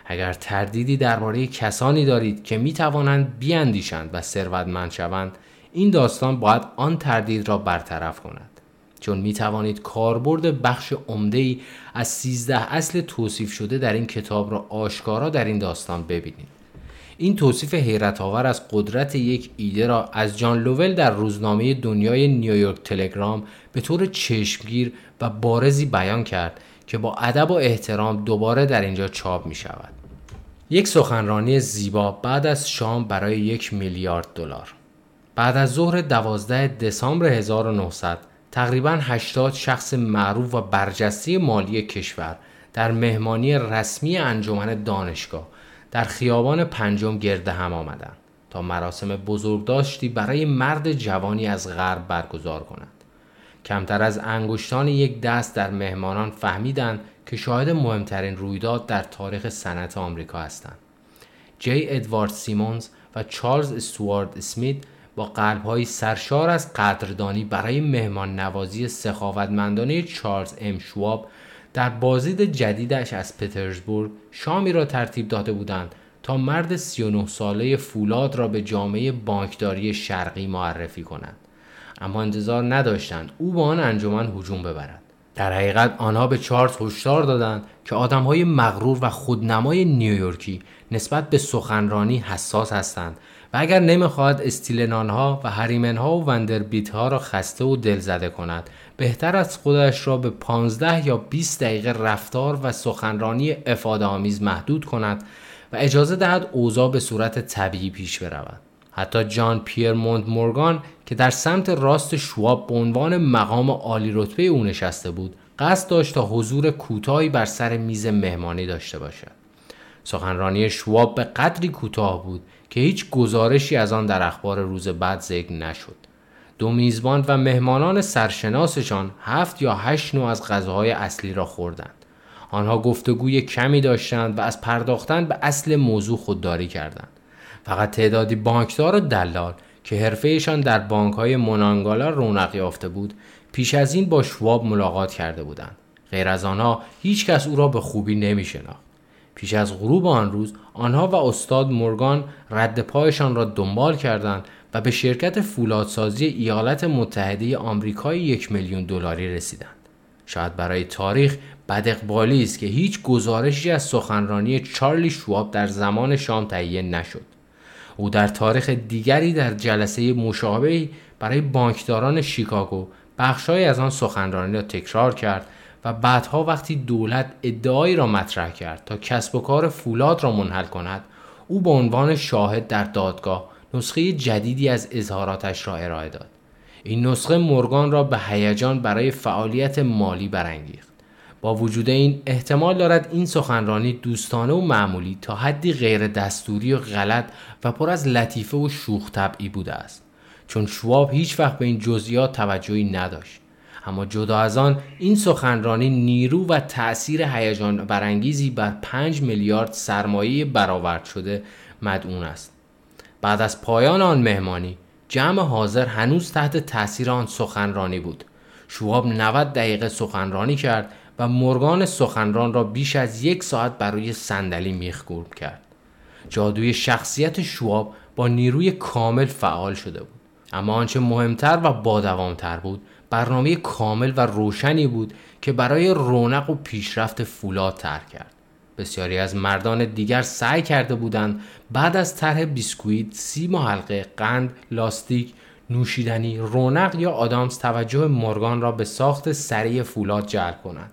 اگر تردیدی درباره کسانی دارید که می توانند بیاندیشند و ثروتمند شوند، این داستان باید آن تردید را برطرف کند. چون می توانید کاربرد بخش عمده‌ای از 13 اصل توصیف شده در این کتاب را آشکارا در این داستان ببینید. این توصیف حیرت آور از قدرت یک ایده را از جان لوول در روزنامه دنیای نیویورک تلگرام به طور چشمگیر و بارزی بیان کرد که با ادب و احترام دوباره در اینجا چاپ می شود. یک سخنرانی زیبا بعد از شام برای $1 میلیارد. بعد از ظهر 12 دسامبر 1900 تقریباً 80 شخص معروف و برجسته مالی کشور در مهمانی رسمی انجمن دانشگاه در خیابان 5 گرد هم آمدند تا مراسم بزرگداشتی برای مرد جوانی از غرب برگزار کنند. کمتر از انگشتان یک دست در مهمانان فهمیدند که شاهد مهمترین رویداد در تاریخ صنعت آمریکا هستند. جی ادوارد سیمونز و چارلز استوارد اسمیت با قلب‌های سرشار از قدردانی برای مهمان نوازی سخاوتمندانه چارلز ام شواب در بازدید جدیدش از پترزبورگ شامی را ترتیب داده بودند تا مرد 39 ساله فولاد را به جامعه بانکداری شرقی معرفی کنند، اما انتظار نداشتند او با آن انجمن هجوم ببرد. در حقیقت آنها به چارلز هشدار دادند که آدم‌های مغرور و خودنمای نیویورکی نسبت به سخنرانی حساس هستند و اگر نمی‌خواهد استیلنان‌ها و هریمن‌ها و وندربیت‌ها را خسته و دلزده کند، بهتر از خودش را به 15 یا 20 دقیقه رفتار و سخنرانی افاده‌آمیز محدود کند و اجازه دهد اوضاع به صورت طبیعی پیش برود. حتی جان پیر مونت مورگان که در سمت راست شواب به عنوان مقام عالی رتبه او نشسته بود، قصد داشت تا حضور کوتاهی بر سر میز مهمانی داشته باشد. سخنرانی شواب به قدری کوتاه بود که هیچ گزارشی از آن در اخبار روز بعد ذکر نشد. دو میزبان و مهمانان سرشناسشان 7 یا 8 نوع از غذاهای اصلی را خوردند. آنها گفتگوی کمی داشتند و از پرداختن به اصل موضوع خودداری کردند. فقط تعدادی بانکدار و دلال که حرفه‌شان در بانک‌های مونانگالا رونق یافته بود، پیش از این با شواب ملاقات کرده بودند. غیر از آنها هیچ کس او را به خوبی نمی‌شناخت. پیش از غروب آن روز، آنها و استاد مورگان رد پایشان را دنبال کردند و به شرکت فولادسازی ایالات متحده آمریکای $1 میلیارد رسیدند. شاید برای تاریخ بداقبالی است که هیچ گزارشی از سخنرانی چارلی شواب در زمان شام تهیه نشد. او در تاریخ دیگری در جلسه مشابهی برای بانکداران شیکاگو بخش‌هایی از آن سخنرانی را تکرار کرد و بعدها وقتی دولت ادعایی را مطرح کرد تا کسب و کار فولاد را منحل کند، او به عنوان شاهد در دادگاه نسخه جدیدی از اظهاراتش را ارائه داد. این نسخه مورگان را به هیجان برای فعالیت مالی برانگیخت. با وجود این احتمال دارد این سخنرانی دوستانه و معمولی تا حدی غیر دستوری و غلط و پر از لطیفه و شوخ طبعی بوده است، چون شواب هیچ وقت به این جزئیات توجهی نداشت. اما جدا از آن، این سخنرانی نیرو و تأثیر هیجان برانگیزی بر 5 میلیارد سرمایه برآورد شده مدعون است. بعد از پایان آن مهمانی، جمع حاضر هنوز تحت تأثیر آن سخنرانی بود. شواب 90 دقیقه سخنرانی کرد و مورگان سخنران را بیش از 1 ساعت بر روی صندلی میخکوب کرد. جادوی شخصیت شواب با نیروی کامل فعال شده بود، اما آنچه مهمتر و با دوامتر بود، برنامه کامل و روشنی بود که برای رونق و پیشرفت فولاد طرح کرد. بسیاری از مردان دیگر سعی کرده بودند بعد از طرح بیسکویت، سیم و حلقه، قند، لاستیک، نوشیدنی، رونق یا آدامس توجه مورگان را به ساخت سریع فولاد جلب کنند.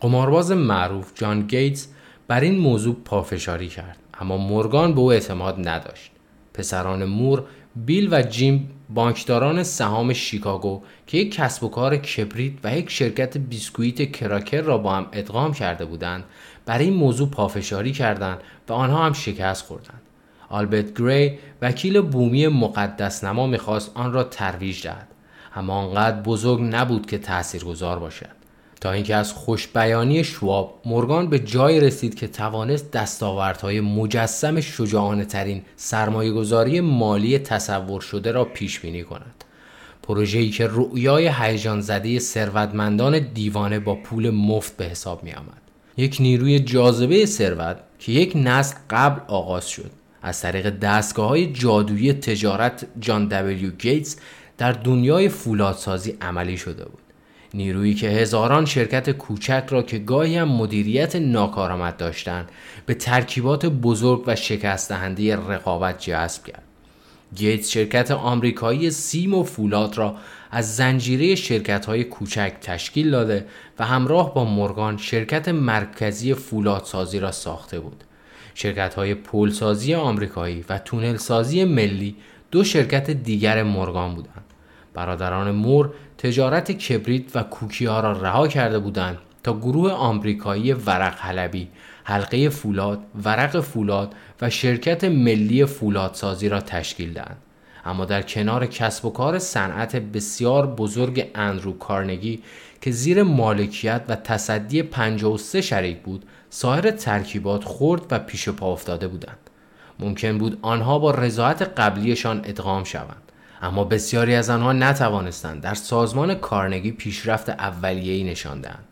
قمارباز معروف جان گیتس بر این موضوع پافشاری کرد، اما مورگان به او اعتماد نداشت. پسران مور، بیل و جیم، بانکداران سهام شیکاگو که یک کسب و کار کبریت و یک شرکت بیسکویت کراکر را با هم ادغام کرده بودند، بر این موضوع پافشاری کردند و آنها هم شکست خوردند. آلبرت گری، وکیل بومی مقدسنما، می‌خواست آن را ترویج دهد، اما آنقدر بزرگ نبود که تاثیرگذار باشد. تا اینکه از خوشبیانی شواب، مورگان به جایی رسید که توانست دستاوردهای مجسم شجاعانه ترین سرمایه‌گذاری مالی تصور شده را پیش بینی کند. پروژه‌ای که رؤیای هیجان زده ثروتمندان دیوانه با پول مفت به حساب می‌آمد. یک نیروی جاذبه ثروت که یک نسل قبل آغاز شد. از طریق دستگاه‌های جادویی تجارت جان دبلیو گیتس در دنیای فولادسازی عملی شده بود. نیرویی که هزاران شرکت کوچک را که گاهی هم مدیریت ناکارآمد داشتند به ترکیبات بزرگ و شکست‌دهنده رقابت جذب کرد. گیتس شرکت آمریکایی سیم و فولاد را از زنجیره شرکت‌های کوچک تشکیل داده و همراه با مورگان شرکت مرکزی فولادسازی را ساخته بود. شرکت‌های پلسازی آمریکایی و تونلسازی ملی دو شرکت دیگر مورگان بودند. برادران مور تجارت کبریت و کوکی‌ها را رها کرده بودند تا گروه آمریکایی ورق حلبی، حلقه فولاد، ورق فولاد و شرکت ملی فولادسازی را تشکیل دهند. اما در کنار کسب و کار صنعت بسیار بزرگ اندرو کارنگی که زیر مالکیت و تصدی 53 شریک بود، سایر ترکیبات خرد و پیش پا افتاده بودند. ممکن بود آنها با رضایت قبلیشان ادغام شوند، اما بسیاری از آنها نتوانستند در سازمان کارنگی پیشرفت اولیه‌ای نشان دهند.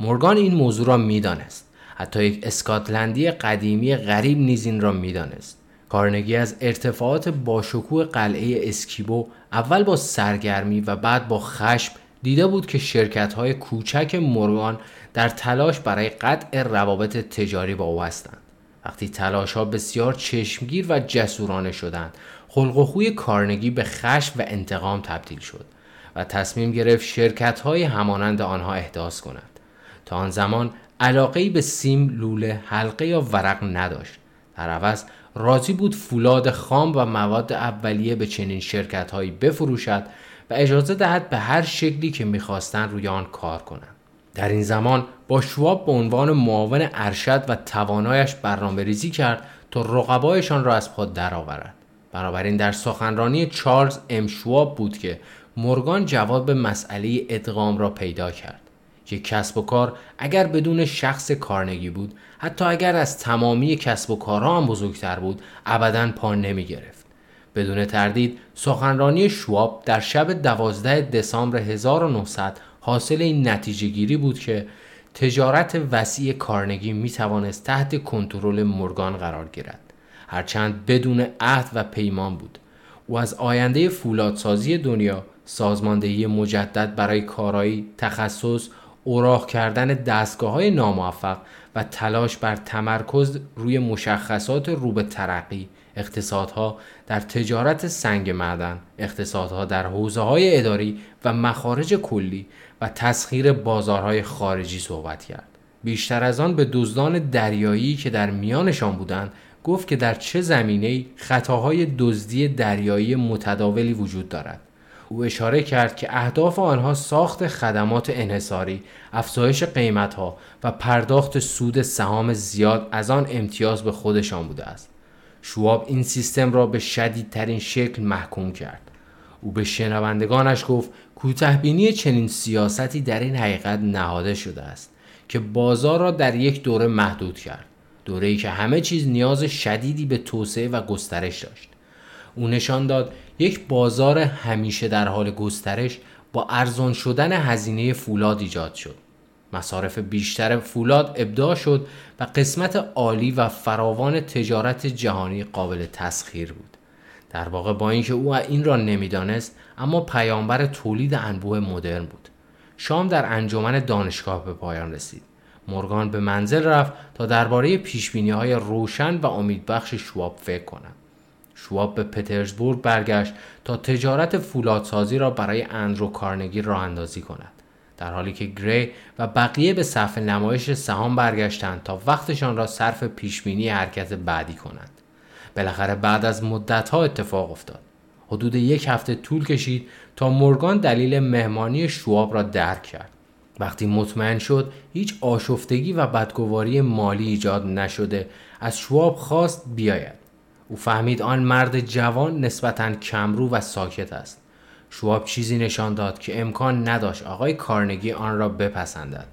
مورگان این موضوع را می‌دانست. حتی یک اسکاتلندی قدیمی غریب نیز این را می‌دانست. کارنگی از ارتفاعات باشکوه قلعه اسکیبو اول با سرگرمی و بعد با خشم دیده بود که شرکت‌های کوچک مورگان در تلاش برای قطع روابط تجاری با او هستند. وقتی تلاش‌ها بسیار چشمگیر و جسورانه شدند، خلق و خوی کارنگی به خشم و انتقام تبدیل شد و تصمیم گرفت شرکت‌های همانند آنها احداث کند. تا آن زمان علاقه‌ای به سیم، لوله، حلقه یا ورق نداشت. در عوض راضی بود فولاد خام و مواد اولیه به چنین شرکت‌هایی بفروشد و اجازه دهد به هر شکلی که می‌خواستند روی آن کار کنند. در این زمان با شواب به عنوان معاون ارشد و توانایش برنامه‌ریزی کرد تا رقبایشان را از پا درآورد. بنابراین در سخنرانی چارلز ام شواب بود که مورگان جواب به مسئله ادغام را پیدا کرد. یک کسب و کار اگر بدون شخص کارنگی بود، حتی اگر از تمامی کسب و کارها هم بزرگتر بود، ابداً پا نمی گرفت. بدون تردید سخنرانی شواب در شب 12 دسامبر 1900 حاصل این نتیجه گیری بود که تجارت وسیع کارنگی می توانست تحت کنترل مورگان قرار گیرد، هرچند بدون عهد و پیمان بود. او از آینده فولادسازی دنیا، سازماندهی مجدد برای کارایی، تخصص، اوراق کردن دستگاه‌های ناموفق و تلاش بر تمرکز روی مشخصات رو به ترقی، اقتصادها در تجارت سنگ معدن، اقتصادها در حوزه‌های اداری و مخارج کلی و تسخیر بازارهای خارجی صحبت کرد. بیشتر از آن به دزدان دریایی که در میانشان بودند گفت که در چه زمینه‌ای خطاهای دزدی دریایی متداولی وجود دارد. او اشاره کرد که اهداف آنها ساخت خدمات انحصاری، افزایش قیمت‌ها و پرداخت سود سهام زیاد از آن امتیاز به خودشان بوده است. شواب این سیستم را به شدیدترین شکل محکوم کرد. او به شنوندگانش گفت کوتاه‌بینی چنین سیاستی در این حقیقت نهاده شده است که بازار را در یک دوره محدود کرد، دوره‌ای که همه چیز نیاز شدیدی به توسعه و گسترش داشت. او نشان داد یک بازار همیشه در حال گسترش با ارزان شدن هزینه فولاد ایجاد شد. مصارف بیشتر فولاد ابداع شد و قسمت عالی و فراوان تجارت جهانی قابل تسخیر بود. در واقع با اینکه او این را نمیدانست، اما پیامبر تولید انبوه مدرن بود. شام در انجمن دانشگاه به پایان رسید. مورگان به منزل رفت تا درباره پیشبینی‌های روشن و امیدبخش شواب فکر کند. شواب به پترزبورگ برگشت تا تجارت فولادسازی را برای اندرو کارنگی راه اندازی کند، در حالی که گری و بقیه به صفحه نمایش سهام برگشتند تا وقتشان را صرف پیشبینی حرکت بعدی کنند. بالاخره بعد از مدت‌ها اتفاق افتاد. حدود یک هفته طول کشید تا مورگان دلیل مهمانی شواب را درک کرد. وقتی مطمئن شد هیچ آشفتگی و بدگواری مالی ایجاد نشده، از شواب خواست بیاید. او فهمید آن مرد جوان نسبتاً کمرو و ساکت است. شواب چیزی نشان داد که امکان نداشت آقای کارنگی آن را بپسندد.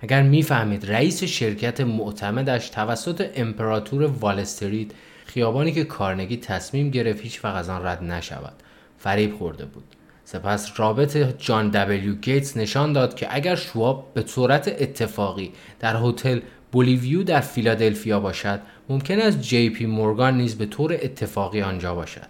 اگر می‌فهمید رئیس شرکت معتمدش توسط امپراتور وال استریت، خیابانی که کارنگی تصمیم گرفت هیچ وقت از آن رد نشود، فریب خورده بود. سپس رابطه جان دبلیو گیتس نشان داد که اگر شواب به صورت اتفاقی در هتل بولیویو در فیلادلفیا باشد، ممکن است جی پی مورگان نیز به طور اتفاقی آنجا باشد.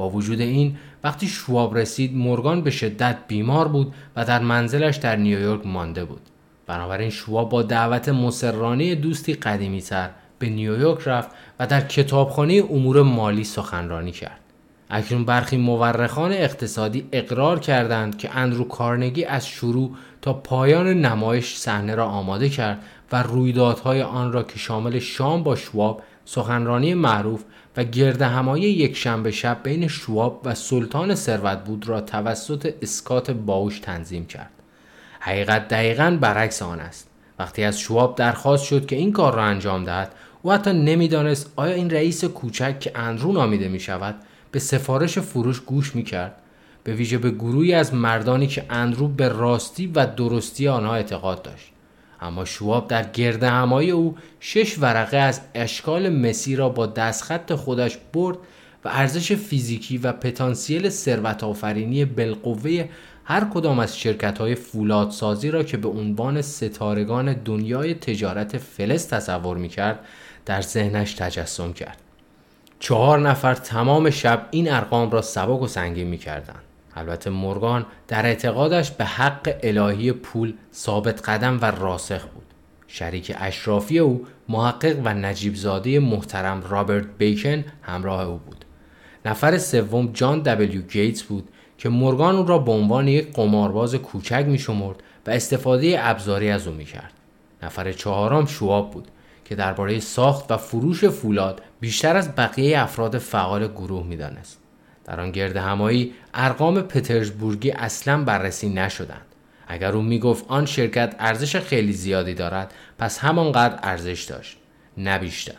با وجود این وقتی شواب رسید مورگان به شدت بیمار بود و در منزلش در نیویورک مانده بود. بنابراین شواب با دعوت مسررانه دوستی قدیمی تر به نیویورک رفت و در کتابخانه امور مالی سخنرانی کرد. اکنون برخی مورخان اقتصادی اقرار کردند که اندرو کارنگی از شروع تا پایان نمایش صحنه را آماده کرد و رویدادهای آن را که شامل شام با شواب، سخنرانی معروف و گردهمایی یک شنبه شب بین شواب و سلطان ثروت بود را توسط اسکات باوش تنظیم کرد. حقیقت دقیقاً برعکس آن است. وقتی از شواب درخواست شد که این کار را انجام دهد، او حتی نمی‌دانست آیا این رئیس کوچک که اندرو نامیده می‌شود به سفارش فروش گوش می‌کرد، به ویژه به گروهی از مردانی که اندرو به راستی و درستی آنها اعتقاد داشت. اما شواب در گردهمایی او 6 ورقه از اشکال مسی را با دستخط خودش برد و ارزش فیزیکی و پتانسیل ثروت‌آفرینی بالقوه هر کدام از شرکت‌های فولادسازی را که به عنوان ستارگان دنیای تجارت فلز تصور می‌کرد در ذهنش تجسم کرد. 4 نفر تمام شب این ارقام را سبک و سنگین می‌کردند. البته مورگان در اعتقادش به حق الهی پول ثابت قدم و راسخ بود. شریک اشرافی او، محقق و نجیب زاده محترم رابرت بیکن، همراه او بود. نفر سوم جان دبلیو گیتس بود که مورگان او را به عنوان یک قمارباز کوچک می‌شمرد و استفاده ابزاری از او می‌کرد. نفر چهارم شواب بود که درباره ساخت و فروش فولاد بیشتر از بقیه افراد فعال گروه می‌دانست. در آن گردهمایی ارقام پترزبورگی اصلا بررسی نشدند. اگر او میگفت آن شرکت ارزش خیلی زیادی دارد، پس همانقدر ارزش داشت، نه بیشتر.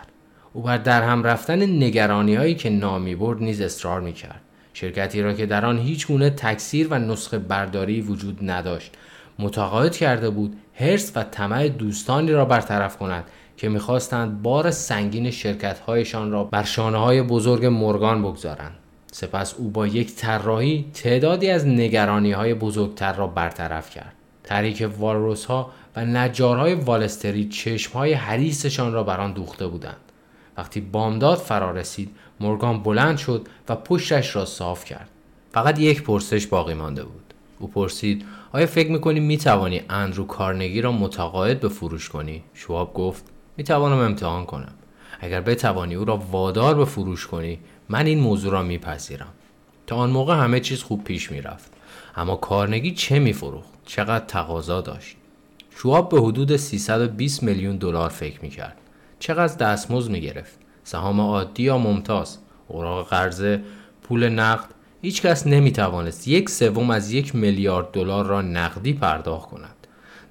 او بر درهم رفتن نگرانی‌هایی که نامی برد نیز اصرار می‌کرد. شرکتی را که در آن هیچ گونه تکثیر و نسخه برداری وجود نداشت، متقاعد کرده بود حرص و طمع دوستانی را برطرف کند که می‌خواستند بار سنگین شرکت‌هایشان را بر شانه‌های بزرگ مورگان بگذارند. سپس او با یک طراحی تعدادی از نگرانی‌های بزرگتر را برطرف کرد. تحریک والروس‌ها و نجارهای والستری چشم‌های حریصشان را بر آن دوخته بودند. وقتی بامداد فرا رسید، مورگان بلند شد و پشتش را صاف کرد. فقط یک پرسش باقی مانده بود. او پرسید: آیا فکر می‌کنی می‌توانی اندرو کارنگی را متقاعد به فروش کنی؟ شواب گفت: می‌توانم امتحان کنم. اگر بتوانی او را وادار به فروش کنی، من این موضوع را میپذیرم. تا آن موقع همه چیز خوب پیش میرفت. اما کارنگی چه میفروخت؟ چقدر تقاضا داشت؟ شواب به حدود 320 میلیون دلار فکر میکرد. چقدر دستمزد میگرفت؟ سهام عادی یا ممتاز؟ اوراق قرضه؟ پول نقد؟ هیچ کس نمیتوانست 1/3 از 1 میلیارد دلار را نقدی پرداخت کند.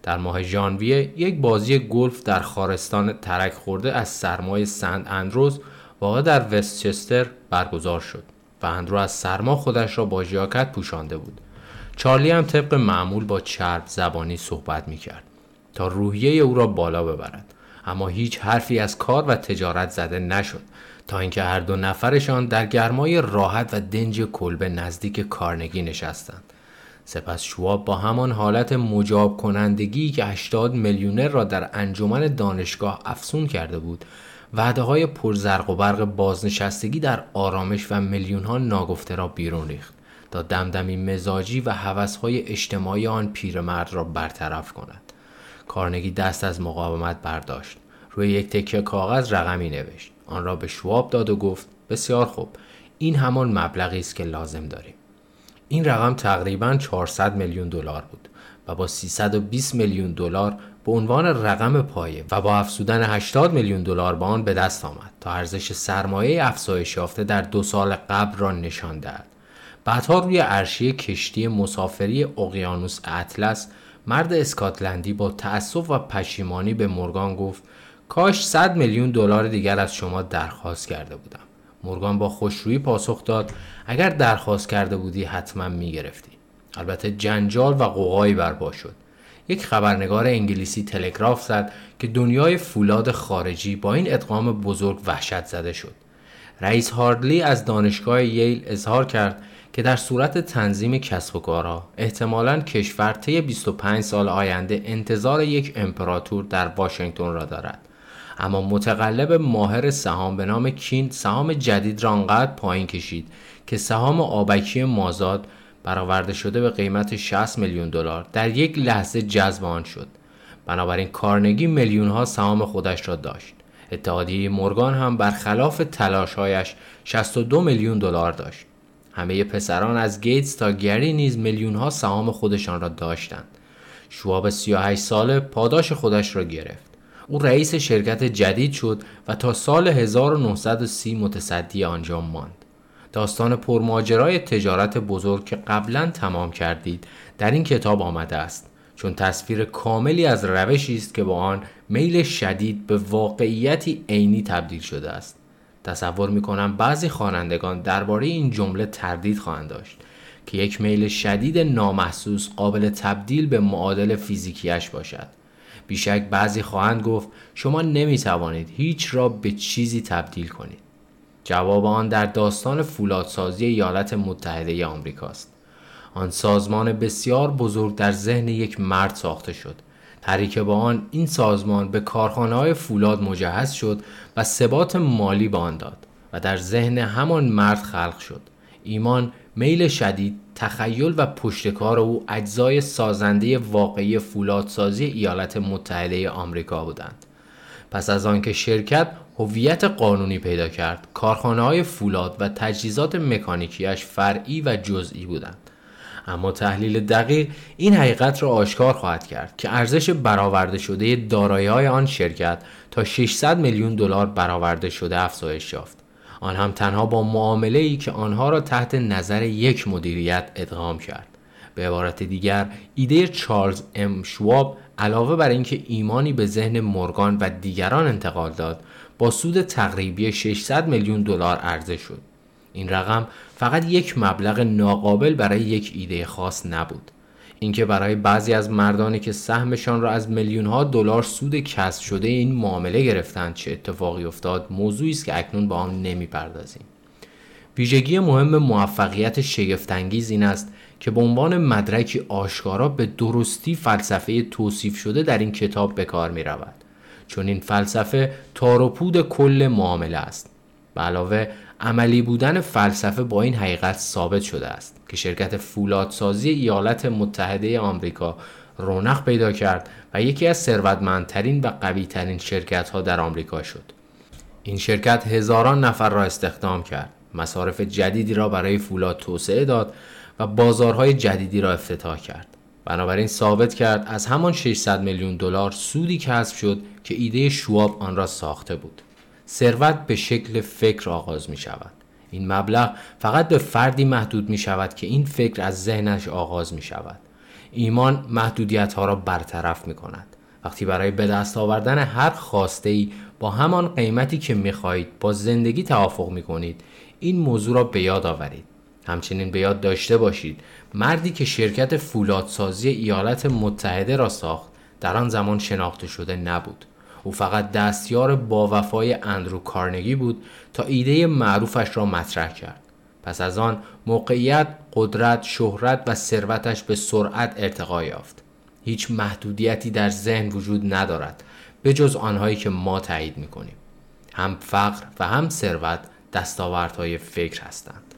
در ماه ژانویه یک بازی گلف در خارستان ترک خورده از سرمای سنت اندروز واقع در وستچستر برگزار شد و اندرو از سرما خودش را با ژاکت پوشانده بود. چارلی هم طبق معمول با چرب زبانی صحبت میکرد تا روحیه او را بالا ببرد، اما هیچ حرفی از کار و تجارت زده نشد تا اینکه هر دو نفرشان در گرمای راحت و دنج کلبه نزدیک کارنگی نشستند. سپس شواب با همان حالت مجاب کنندگی که 80 میلیونر را در انجمن دانشگاه افسون کرده بود، وعده‌های پرزرق و برق بازنشستگی در آرامش و میلیون‌ها ناگفته را بیرون ریخت تا دمدمی مزاجی و هوس‌های اجتماعی آن پیرمرد را برطرف کند. کارنگی دست از مقاومت برداشت، روی یک تکه کاغذ رقمی نوشت، آن را به شواب داد و گفت: بسیار خوب، این همان مبلغی است که لازم داریم. این رقم تقریباً 400 میلیون دلار بود و با 320 میلیون دلار به عنوان رقم پایه و با افزودن 80 میلیون دلار به آن به دست آمد تا ارزش سرمایه افزایش یافته در 2 سال قبل را نشان دهد. بعدها روی عرشه کشتی مسافری اقیانوس اطلس، مرد اسکاتلندی با تأسف و پشیمانی به مورگان گفت: کاش 100 میلیون دلار دیگر از شما درخواست کرده بودم. مورگان با خوشرویی پاسخ داد: اگر درخواست کرده بودی حتما میگرفتی. البته جنجال و قوقایی برپا شد. یک خبرنگار انگلیسی تلگراف زد که دنیای فولاد خارجی با این ادغام بزرگ وحشت زده شد. رئیس هاردلی از دانشگاه ییل اظهار کرد که در صورت تنظیم کسب و کارها احتمالاً کشور طی 25 سال آینده انتظار یک امپراتور در واشنگتن را دارد. اما متقلب ماهر سهام به نام کیند سهام جدید را انقدر پایین کشید که سهام آبکی مازاد برآورده شده به قیمت 60 میلیون دلار در یک لحظه جذب آن شد. بنابراین کارنگی میلیون‌ها سهام خودش را داشت. اتحادیه مورگان هم برخلاف تلاش‌هایش 62 میلیون دلار داشت. همه پسران از گیتس تا گری نیز میلیون‌ها سهام خودشان را داشتند. شواب 38 ساله پاداش خودش را گرفت. او رئیس شرکت جدید شد و تا سال 1930 متصدی آنجا ماند. داستان پرماجرای تجارت بزرگ که قبلا تمام کردید در این کتاب آمده است، چون تصویر کاملی از روشی است که با آن میل شدید به واقعیتی عینی تبدیل شده است. تصور می‌کنم بعضی خوانندگان درباره این جمله تردید خواهند داشت که یک میل شدید نامحسوس قابل تبدیل به معادل فیزیکیش باشد. بیشک بعضی خواهند گفت شما نمی‌توانید هیچ را به چیزی تبدیل کنید. جواب آن در داستان فولادسازی ایالات متحده آمریکاست. آن سازمان بسیار بزرگ در ذهن یک مرد ساخته شد. تحریک با آن این سازمان به کارخانه‌های فولاد مجهز شد و ثبات مالی به آن داد و در ذهن همان مرد خلق شد. ایمان، میل شدید، تخیل و پشتکار او اجزای سازنده واقعی فولادسازی ایالات متحده آمریکا بودند. پس از آنکه شرکت هویت قانونی پیدا کرد، کارخانه‌های فولاد و تجهیزات مکانیکیش فرعی و جزئی بودند. اما تحلیل دقیق این حقیقت را آشکار خواهد کرد که ارزش برآورده شده دارایی‌های آن شرکت تا 600 میلیون دلار برآورده شده افزایش یافت. آن هم تنها با معامله‌ای که آنها را تحت نظر یک مدیریت ادغام کرد. به عبارت دیگر، ایده چارلز ام شواب علاوه بر اینکه ایمانی به ذهن مورگان و دیگران انتقال داد، با سود تقریبی 600 میلیون دلار عرضه شد. این رقم فقط یک مبلغ ناقابل برای یک ایده خاص نبود. اینکه برای بعضی از مردانی که سهمشان را از میلیون‌ها دلار سود کسب شده این معامله گرفتند چه اتفاقی افتاد، موضوعی است که اکنون با آن نمی‌پردازیم. ویژگی مهم موفقیت شگفت‌انگیز این است که به عنوان مدرکی آشکارا به درستی فلسفه توصیف شده در این کتاب به کار می‌رود، چون این فلسفه تار و پود کل معامله است. به علاوه عملی بودن فلسفه با این حقیقت ثابت شده است که شرکت فولادسازی ایالات متحده آمریکا رونق پیدا کرد و یکی از ثروتمندترین و قوی‌ترین شرکت‌ها در آمریکا شد. این شرکت هزاران نفر را استخدام کرد، مصارف جدیدی را برای فولاد توسعه داد و بازارهای جدیدی را افتتاح کرد. بنابراین ثابت کرد از همان 600 میلیون دلار سودی کسب شد که ایده شواب آن را ساخته بود. ثروت به شکل فکر آغاز می شود. این مبلغ فقط به فردی محدود می شود که این فکر از ذهنش آغاز می شود. ایمان محدودیت ها را برطرف می کند. وقتی برای به دست آوردن هر خواسته ای با همان قیمتی که می خواهید با زندگی توافق می کنید، این موضوع را به یاد آورید. همچنین به یاد داشته باشید مردی که شرکت فولادسازی ایالات متحده را ساخت در آن زمان شناخته شده نبود. او فقط دستیار باوفای اندرو کارنگی بود تا ایده معروفش را مطرح کرد. پس از آن موقعیت، قدرت، شهرت و ثروتش به سرعت ارتقا یافت. هیچ محدودیتی در ذهن وجود ندارد به جز آنهایی که ما تایید می‌کنیم. هم فقر و هم ثروت دستاوردهای فکر هستند.